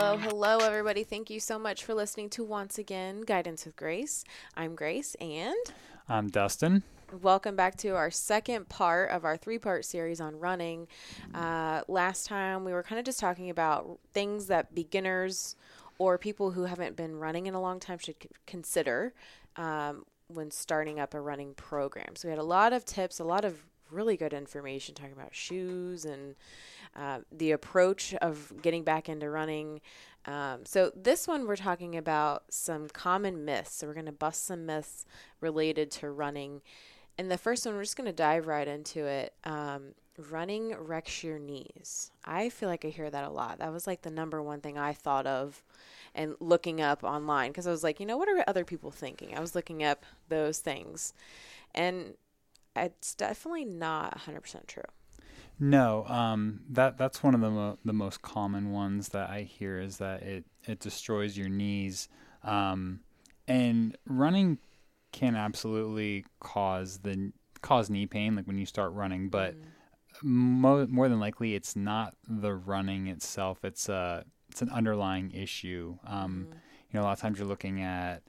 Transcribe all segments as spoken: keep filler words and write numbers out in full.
Hello, hello, everybody. Thank you so much for listening to Once Again Guidance with Grace. I'm Grace and I'm Dustin. Welcome back to our second part of our three-part series on running. Uh, last time we were kind of just talking about things that beginners or people who haven't been running in a long time should c- consider um, when starting up a running program. So we had a lot of tips, a lot of really good information talking about shoes and uh, the approach of getting back into running. Um, so this one we're talking about some common myths. So we're going to bust some myths related to running. And the first one, we're just going to dive right into it. Um, running wrecks your knees. I feel like I hear that a lot. That was like the number one thing I thought of and looking up online because I was like, you know, what are other people thinking? I was looking up those things. And it's definitely not one hundred percent true. No, um, that that's one of the mo- the most common ones that I hear is that it, it destroys your knees. Um, and running can absolutely cause the cause knee pain, like when you start running. But mm. mo- more than likely, it's not the running itself. It's a it's an underlying issue. Um, mm. You know, a lot of times you're looking at.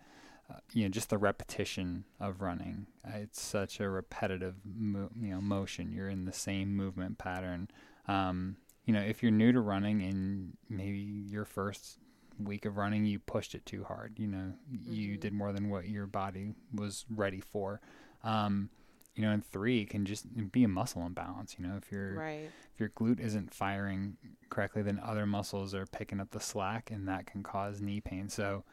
Uh, you know, just the repetition of running. It's such a repetitive, mo- you know, motion. You're in the same movement pattern. Um, you know, if you're new to running and maybe your first week of running, you pushed it too hard. You know, mm-hmm. you did more than what your body was ready for. Um, you know, and three, it can just be a muscle imbalance. You know, if your right. if your glute isn't firing correctly, then other muscles are picking up the slack, and that can cause knee pain. So.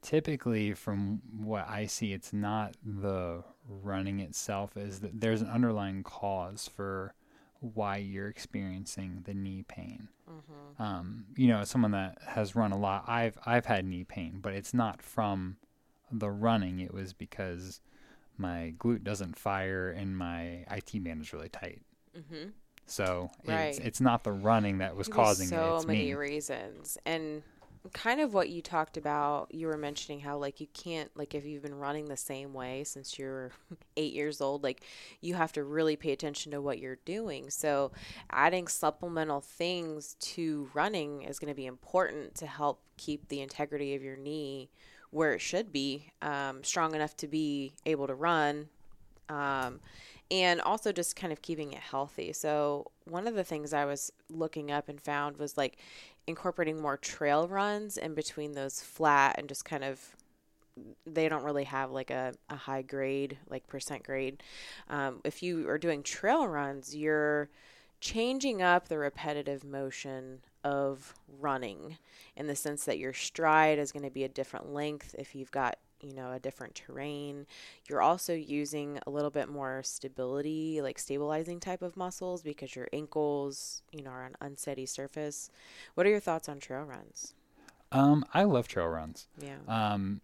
Typically, from what I see, it's not the running itself. Is that there's an underlying cause for why you're experiencing the knee pain. Mm-hmm. Um, you know, as someone that has run a lot, I've I've had knee pain, but it's not from the running. It was because my glute doesn't fire and my I T band is really tight. Mm-hmm. So right. it's it's not the running that was causing so it. It's so many me. reasons and. Kind of what you talked about, you were mentioning how like you can't, like if you've been running the same way since you're eight years old, like you have to really pay attention to what you're doing. So adding supplemental things to running is going to be important to help keep the integrity of your knee where it should be, um, strong enough to be able to run, um, and also just kind of keeping it healthy. So one of the things I was looking up and found was like incorporating more trail runs in between those flat and just kind of, they don't really have like a, a high grade, like percent grade. Um, if you are doing trail runs, you're changing up the repetitive motion of running in the sense that your stride is going to be a different length if you've got, you know, a different terrain. You're also using a little bit more stability, like stabilizing type of muscles because your ankles, you know, are on an unsteady surface. What are your thoughts on trail runs? Um, I love trail runs. Yeah. Um,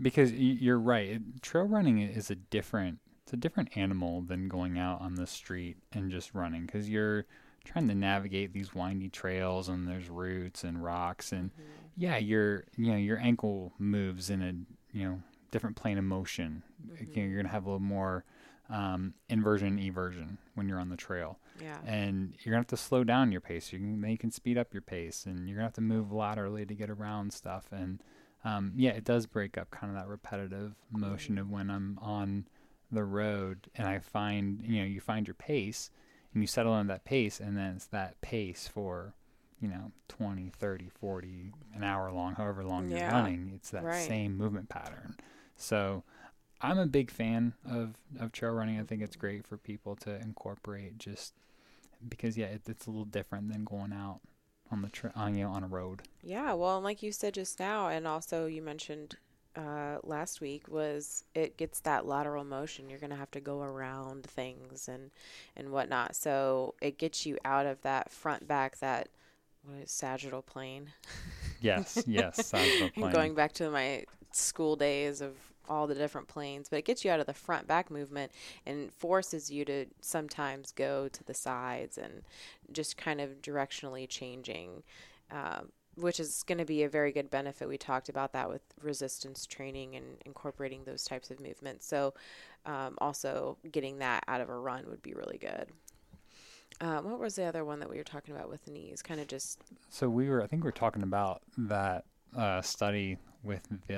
because you're right. It, trail running is a different, it's a different animal than going out on the street and just running because you're trying to navigate these windy trails and there's roots and rocks and mm-hmm. yeah, your, you know, your ankle moves in a, you know, different plane of motion. Mm-hmm. You're going to have a little more um, inversion, eversion when you're on the trail. Yeah. And you're going to have to slow down your pace. You can, then you can speed up your pace and you're going to have to move laterally to get around stuff. And um, yeah, it does break up kind of that repetitive motion mm-hmm. of when I'm on the road and I find, you know, you find your pace and you settle on that pace and then it's that pace for, you know, twenty, thirty, forty, an hour long, however long yeah. you're running, it's that right. same movement pattern. So I'm a big fan of, of trail running. I think it's great for people to incorporate just because, yeah, it, it's a little different than going out on the tra- on, you know, on a road. Yeah. Well, and like you said just now, and also you mentioned uh, last week was it gets that lateral motion. You're going to have to go around things and, and whatnot. So it gets you out of that front back, that, what is sagittal plane? Yes, yes, sagittal plane. Going back to my school days of all the different planes, but it gets you out of the front back movement and forces you to sometimes go to the sides and just kind of directionally changing, um, which is going to be a very good benefit. We talked about that with resistance training and incorporating those types of movements. So um, also getting that out of a run would be really good. Uh, what was the other one that we were talking about with knees? Kind of just. So we were, I think we were talking about that uh, study with the.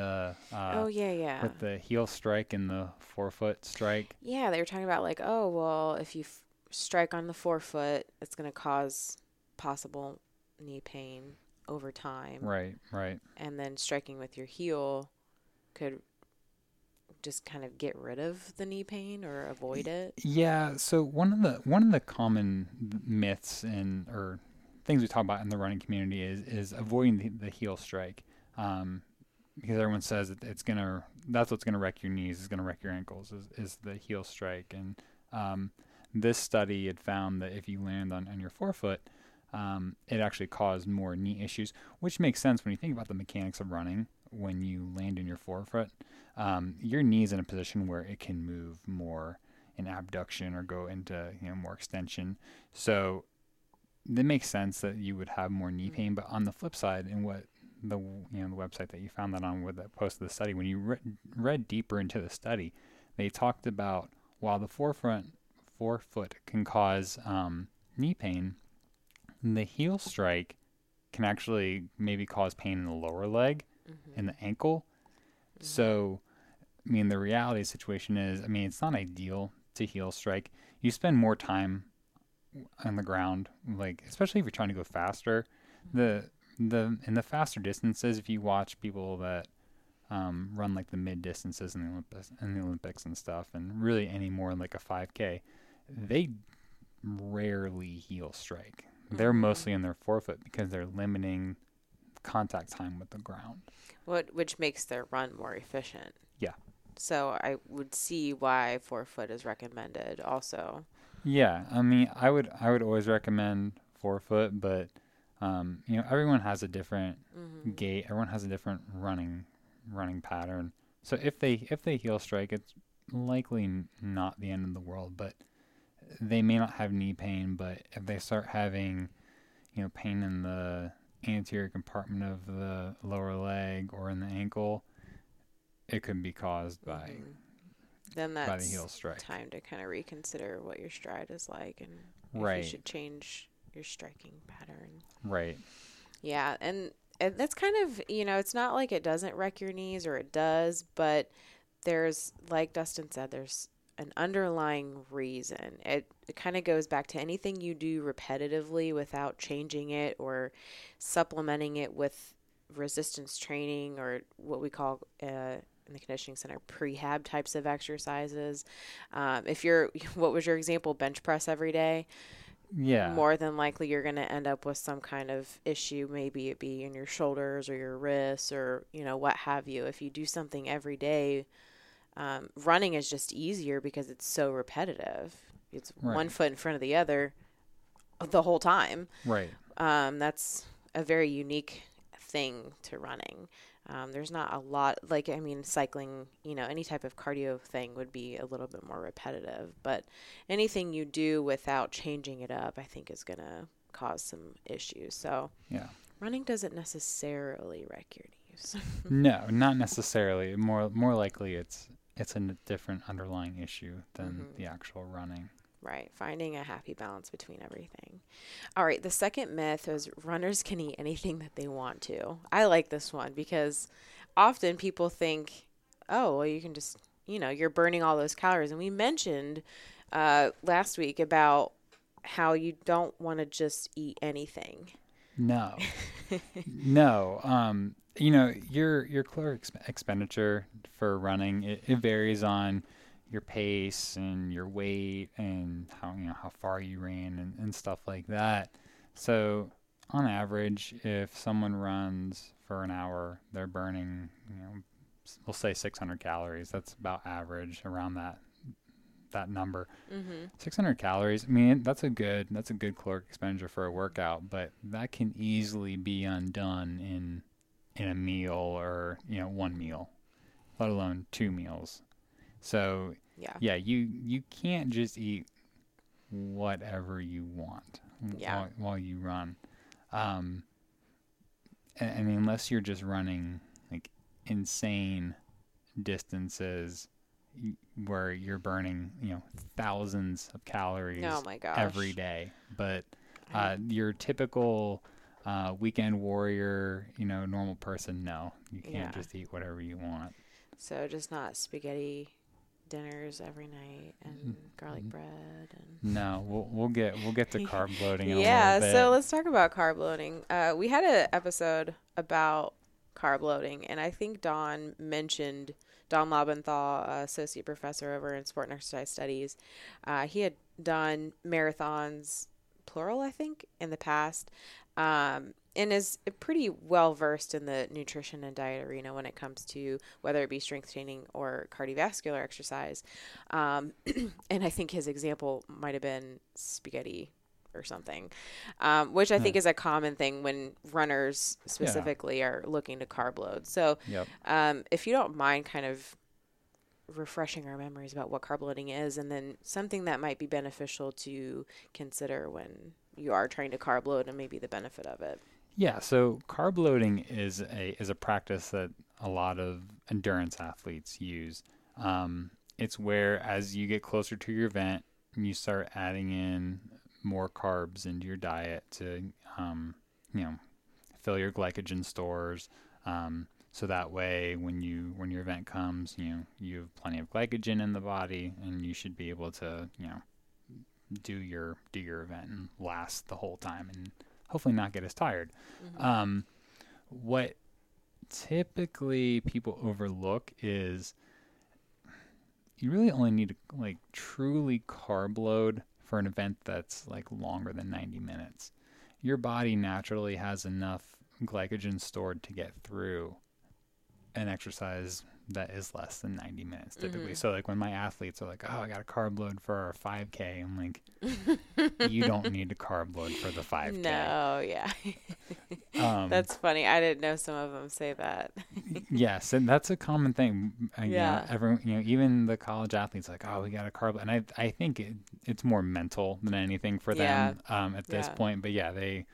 Uh, oh yeah, yeah. With the heel strike and the forefoot strike. Yeah, they were talking about like, oh well, if you f- strike on the forefoot, it's going to cause possible knee pain over time. Right, right. And then striking with your heel could just kind of get rid of the knee pain or avoid it. Yeah. So one of the one of the common myths and or things we talk about in the running community is is avoiding the, the heel strike, um, because everyone says that it's gonna that's what's gonna wreck your knees, is gonna wreck your ankles, is, is the heel strike. And um, this study had found that if you land on, on your forefoot, um, it actually caused more knee issues, which makes sense when you think about the mechanics of running. When you land in your forefoot, um, your knee's in a position where it can move more in abduction or go into, you know, more extension. So it makes sense that you would have more knee pain. But on the flip side, and what the you know the website that you found that on with that post of the study, when you re- read deeper into the study, they talked about while the forefront forefoot can cause um, knee pain, the heel strike can actually maybe cause pain in the lower leg. Mm-hmm. In the ankle. Mm-hmm. So, I mean, the reality of the situation is, I mean, it's not ideal to heel strike. You spend more time on the ground, like, especially if you're trying to go faster. Mm-hmm. The, the, in the faster distances, if you watch people that um, run like the mid distances in the Olympics, in the Olympics and stuff, and really any more than like a five K, they rarely heel strike. Mm-hmm. They're mostly in their forefoot because they're limiting contact time with the ground, what which makes their run more efficient. Yeah. So I would see why forefoot is recommended also. Yeah, I mean, I would I would always recommend forefoot, but um, you know, everyone has a different mm-hmm. gait, everyone has a different running running pattern. So if they if they heel strike, it's likely not the end of the world, but they may not have knee pain. But if they start having, you know, pain in the anterior compartment of the lower leg or in the ankle, it could be caused by mm-hmm. then that's by the heel strike. Time to kind of reconsider what your stride is like and right. if you should change your striking pattern. Right. Yeah, and, and that's kind of, you know, it's not like it doesn't wreck your knees or it does, but there's, like Dustin said, there's an underlying reason. It, it kind of goes back to anything you do repetitively without changing it or supplementing it with resistance training or what we call uh, in the conditioning center prehab types of exercises. Um, if you're, what was your example, bench press every day? Yeah. More than likely you're going to end up with some kind of issue. Maybe it be in your shoulders or your wrists or, you know, what have you. If you do something every day, Um, running is just easier because it's so repetitive. It's right. one foot in front of the other the whole time. Right. Um, that's a very unique thing to running. Um, there's not a lot, like, I mean, cycling, you know, any type of cardio thing would be a little bit more repetitive, but anything you do without changing it up, I think is going to cause some issues. So yeah, running doesn't necessarily wreck your knees. No, not necessarily. More, more likely it's, It's a different underlying issue than mm-hmm. the actual running. Right. Finding a happy balance between everything. All right. The second myth is runners can eat anything that they want to. I like this one because often people think, oh, well, you can just, you know, you're burning all those calories. And we mentioned uh, last week about how you don't want to just eat anything. No, no. Um, you know, your your caloric exp- expenditure for running, it, it varies on your pace and your weight and how, you know, how far you ran and, and stuff like that. So on average, if someone runs for an hour, they're burning, you know, we'll say six hundred calories. That's about average around that that number. Mm-hmm. six hundred calories. I mean, that's a good that's a good caloric expenditure for a workout, but that can easily be undone in in a meal or, you know, one meal, let alone two meals. So yeah, yeah you, you can't just eat whatever you want yeah. while, while you run. Um, I, I mean, unless you're just running like insane distances, where you're burning, you know, thousands of calories oh my gosh. every day. But uh, your typical uh, weekend warrior, you know, normal person, no, you can't yeah. just eat whatever you want. So just not spaghetti dinners every night and garlic bread. And no, we'll we'll get we'll get to carb bloating. in yeah, a little bit. So let's talk about carb bloating. Uh, we had an episode about carb bloating, and I think Don mentioned Don Lobenthal, uh, associate professor over in sport and exercise studies. Uh, he had done marathons, plural, I think, in the past, um, and is pretty well versed in the nutrition and diet arena when it comes to whether it be strength training or cardiovascular exercise. Um, and I think his example might have been spaghetti or something, um, which I think is a common thing when runners specifically yeah. are looking to carb load. So yep. um, if you don't mind kind of refreshing our memories about what carb loading is, and then something that might be beneficial to consider when you are trying to carb load and maybe the benefit of it. Yeah, so carb loading is a is a practice that a lot of endurance athletes use. Um, it's where as you get closer to your event, you start adding in more carbs into your diet to, um, you know, fill your glycogen stores. Um, so that way, when you when your event comes, you know, you have plenty of glycogen in the body, and you should be able to, you know, do your do your event and last the whole time and hopefully not get as tired. Mm-hmm. Um, what typically people overlook is you really only need to like truly carb load for an event that's like longer than ninety minutes. Your body naturally has enough glycogen stored to get through an exercise that is less than ninety minutes typically. Mm-hmm. So like when my athletes are like, oh, I got a carb load for our five K, I'm like, you don't need to carb load for the five K. No, yeah. um, that's funny. I didn't know some of them say that. Yes, and that's a common thing. Uh, yeah. You know, everyone, you know, even the college athletes are like, oh, we got a carb load. And I I think it, it's more mental than anything for them yeah. um, at this yeah. point. But yeah, they...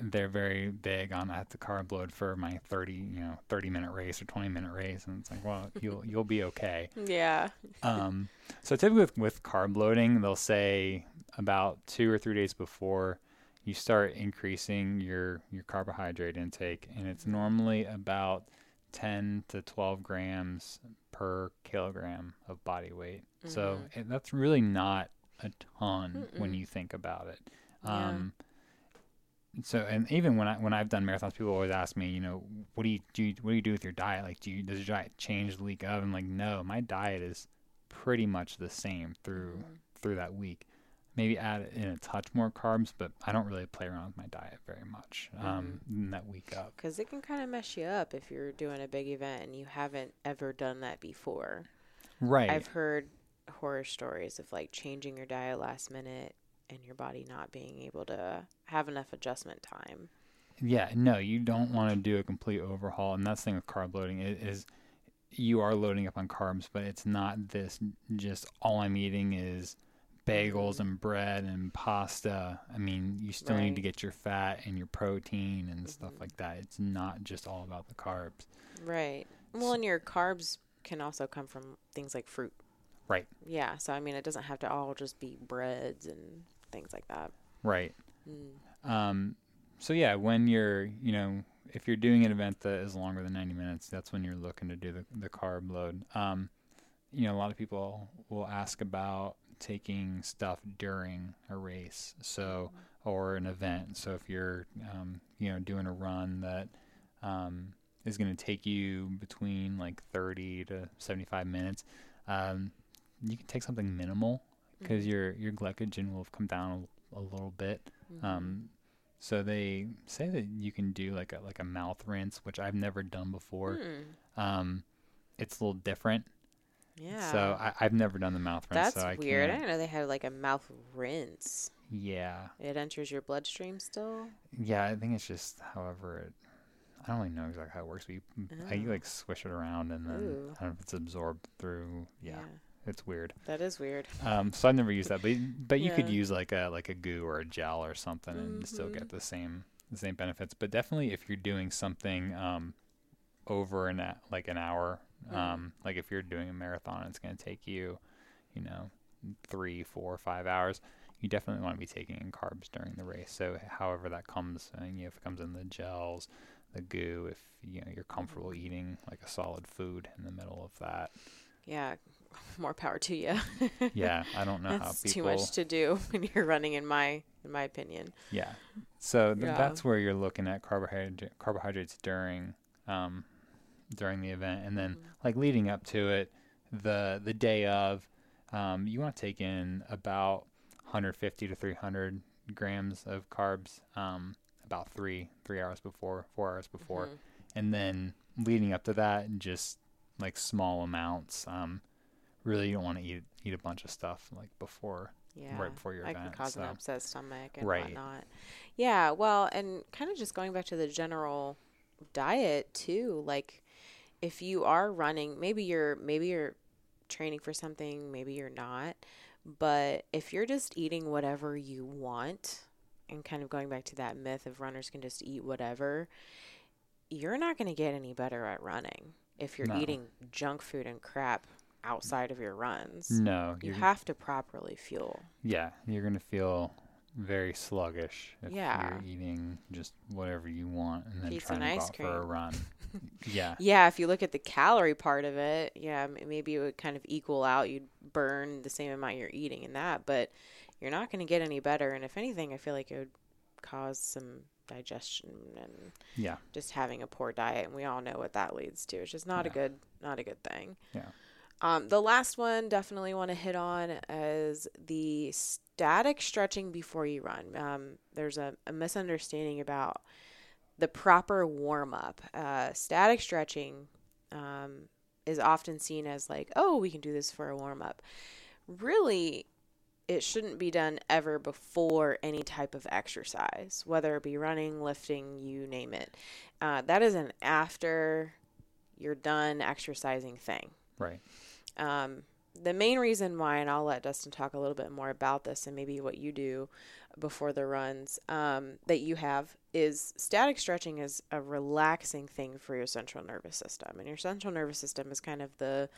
they're very big on I have to carb load for my thirty, you know, thirty minute race or twenty minute race. And it's like, well, you'll, you'll be okay. Yeah. um, so typically with, with carb loading, they'll say about two or three days before you start increasing your, your carbohydrate intake. And it's normally about ten to twelve grams per kilogram of body weight. Mm-hmm. So it, that's really not a ton Mm-mm. when you think about it. Um, yeah. So, and even when I when I've done marathons, people always ask me, you know, what do you do? You, what do you do with your diet? Like, do you, does your diet change the week of? I'm like, no, my diet is pretty much the same through mm-hmm. through that week. Maybe add in a touch more carbs, but I don't really play around with my diet very much um, mm-hmm. that week of. Because it can kind of mess you up if you're doing a big event and you haven't ever done that before. Right. I've heard horror stories of like changing your diet last minute and your body not being able to have enough adjustment time. Yeah, no, you don't want to do a complete overhaul. And that's the thing with carb loading is you are loading up on carbs, but it's not this just all I'm eating is bagels and bread and pasta. I mean, you still right. need to get your fat and your protein and mm-hmm. stuff like that. It's not just all about the carbs. Right. Well, and your carbs can also come from things like fruit. Right. Yeah. So, I mean, it doesn't have to all just be breads and things like that. Right. Mm. Um, so, yeah, when you're, you know, if you're doing an event that is longer than ninety minutes, that's when you're looking to do the, the carb load. Um, you know, a lot of people will ask about taking stuff during a race, so, or an event. So if you're, um, you know, doing a run that um, is going to take you between like thirty to seventy-five minutes, um, you can take something minimal because mm-hmm. your, your glycogen will have come down a, a little bit. Mm-hmm. Um, so they say that you can do like a, like a mouth rinse, which I've never done before. Mm. Um, it's a little different. Yeah. So I, I've never done the mouth rinse. That's so I weird. Can't... I didn't know they had like a mouth rinse. Yeah. It enters your bloodstream still? Yeah. I think it's just, however, it, I don't really know exactly how it works. But you, oh. I, you like swish it around and then Ooh. I don't know if it's absorbed through. Yeah. yeah. It's weird. That is weird. Um, so I've never used that, but but you yeah. could use like a like a goo or a gel or something and mm-hmm. still get the same the same benefits. But definitely, if you're doing something um, over an like an hour Mm-hmm. Um, like if you're doing a marathon, it's going to take you, you know, three, four, five hours. You definitely want to be taking in carbs during the race. So however that comes, and, you know, if it comes in the gels, the goo, if you know, you're comfortable eating like a solid food in the middle of that. Yeah. More power to you. Yeah. I don't know how people. That's too much to do when you're running in my, in my opinion. Yeah. So th- yeah. that's where you're looking at carbohydrate, carbohydrates during, um, during the event. And then mm-hmm. like leading up to it, the, the day of, um, you want to take in about one fifty to three hundred grams of carbs, um, about three, three hours before, four hours before. Mm-hmm. And then leading up to that, just like small amounts, um, really you don't want to eat eat a bunch of stuff like before, yeah, right before your I event. It can cause so. an upset stomach and right. whatnot. Yeah, well, and kind of just going back to the general diet too, like if you are running, maybe you're maybe you're training for something, maybe you're not, but if you're just eating whatever you want, and kind of going back to that myth of runners can just eat whatever, you're not going to get any better at running if you're no. eating junk food and crap outside of your runs. No. You have to properly fuel. Yeah. You're going to feel very sluggish if yeah. you're eating just whatever you want and then Pizza trying and to go for a run. Yeah. Yeah. If you look at the calorie part of it, yeah, maybe it would kind of equal out. You'd burn the same amount you're eating in that, but you're not going to get any better. And if anything, I feel like it would cause some digestion and yeah. just having a poor diet. And we all know what that leads to. It's just not yeah. a good, not a good thing. Yeah. Um, the last one definitely want to hit on is the static stretching before you run. Um, there's a, a misunderstanding about the proper warm-up. Uh, static stretching um, is often seen as like, oh, we can do this for a warm-up. Really, it shouldn't be done ever before any type of exercise, whether it be running, lifting, you name it. Uh, that is an after you're done exercising thing. Right. Um, the main reason why, and I'll let Dustin talk a little bit more about this and maybe what you do before the runs um, that you have, is static stretching is a relaxing thing for your central nervous system. And your central nervous system is kind of the,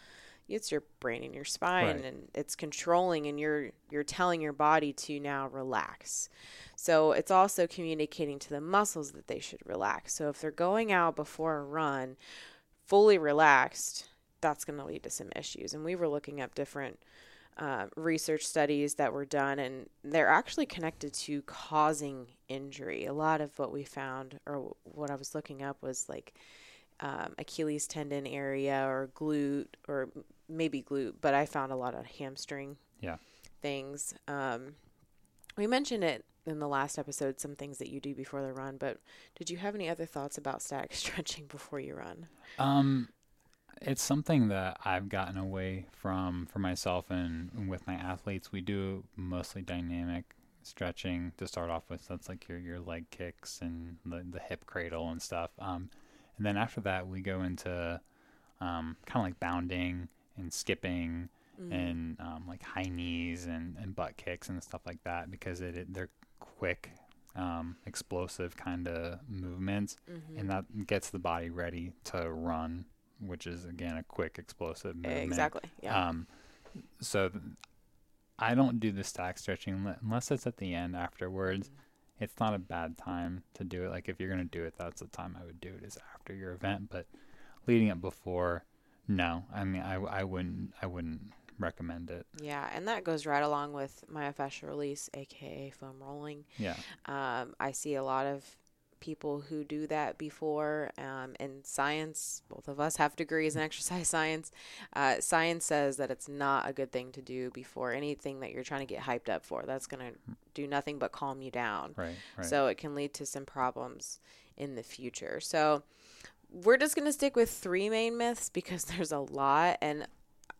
it's your brain and your spine, right. and it's controlling, and you're you're telling your body to now relax. So it's also communicating to the muscles that they should relax. So if they're going out before a run fully relaxed, that's going to lead to some issues. And we were looking up different uh, research studies that were done, and they're actually connected to causing injury. A lot of what we found, or what I was looking up, was like um, Achilles tendon area or glute, or maybe glute, but I found a lot of hamstring yeah. things. Um, we mentioned it in the last episode, some things that you do before the run, but did you have any other thoughts about static stretching before you run? Um, It's something that I've gotten away from for myself and, and with my athletes. We do mostly dynamic stretching to start off with. So that's like your, your leg kicks and the, the hip cradle and stuff. Um, and then after that, we go into um, kind of like bounding and skipping mm. and um, like high knees and, and butt kicks and stuff like that, because it, it they're quick, um, explosive kind of movements. Mm-hmm. And that gets the body ready to run, which is, again, a quick, explosive movement. Exactly, yeah. Um, so th- I don't do the static stretching unless it's at the end afterwards. Mm-hmm. It's not a bad time to do it. Like, if you're going to do it, that's the time I would do it, is after your event. But leading up before, no. I mean, I, I wouldn't I wouldn't recommend it. Yeah, and that goes right along with myofascial release, a k a foam rolling. Yeah. Um, I see a lot of people who do that before, um, in science, both of us have degrees in exercise science. Uh, science says that it's not a good thing to do before anything that you're trying to get hyped up for. That's going to do nothing but calm you down. Right, right. So it can lead to some problems in the future. So we're just going to stick with three main myths, because there's a lot, and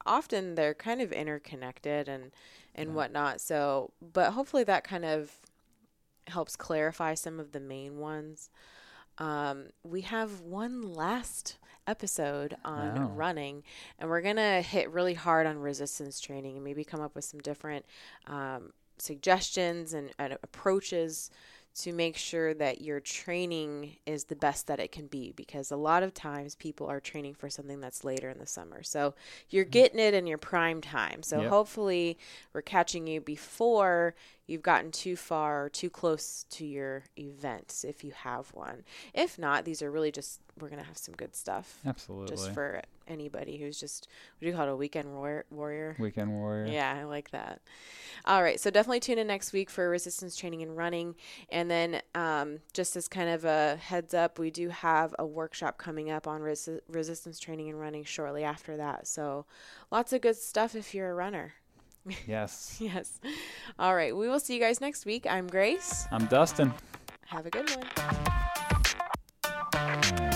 often they're kind of interconnected and, and yeah. whatnot. So, but hopefully that kind of helps clarify some of the main ones. Um, we have one last episode on wow. running, and we're going to hit really hard on resistance training and maybe come up with some different um, suggestions and, and approaches to make sure that your training is the best that it can be, because a lot of times people are training for something that's later in the summer. So you're getting it in your prime time. So yep. hopefully we're catching you before you've gotten too far or too close to your events, if you have one. If not, these are really just, we're going to have some good stuff. Absolutely. Just for anybody who's just, what do you call it, a weekend warrior? warrior? Weekend warrior. Yeah, I like that. All right. So definitely tune in next week for resistance training and running. And then um, just as kind of a heads up, we do have a workshop coming up on res- resistance training and running shortly after that. So lots of good stuff if you're a runner. Yes. Yes. All right. We will see you guys next week. I'm Grace. I'm Dustin. Have a good one.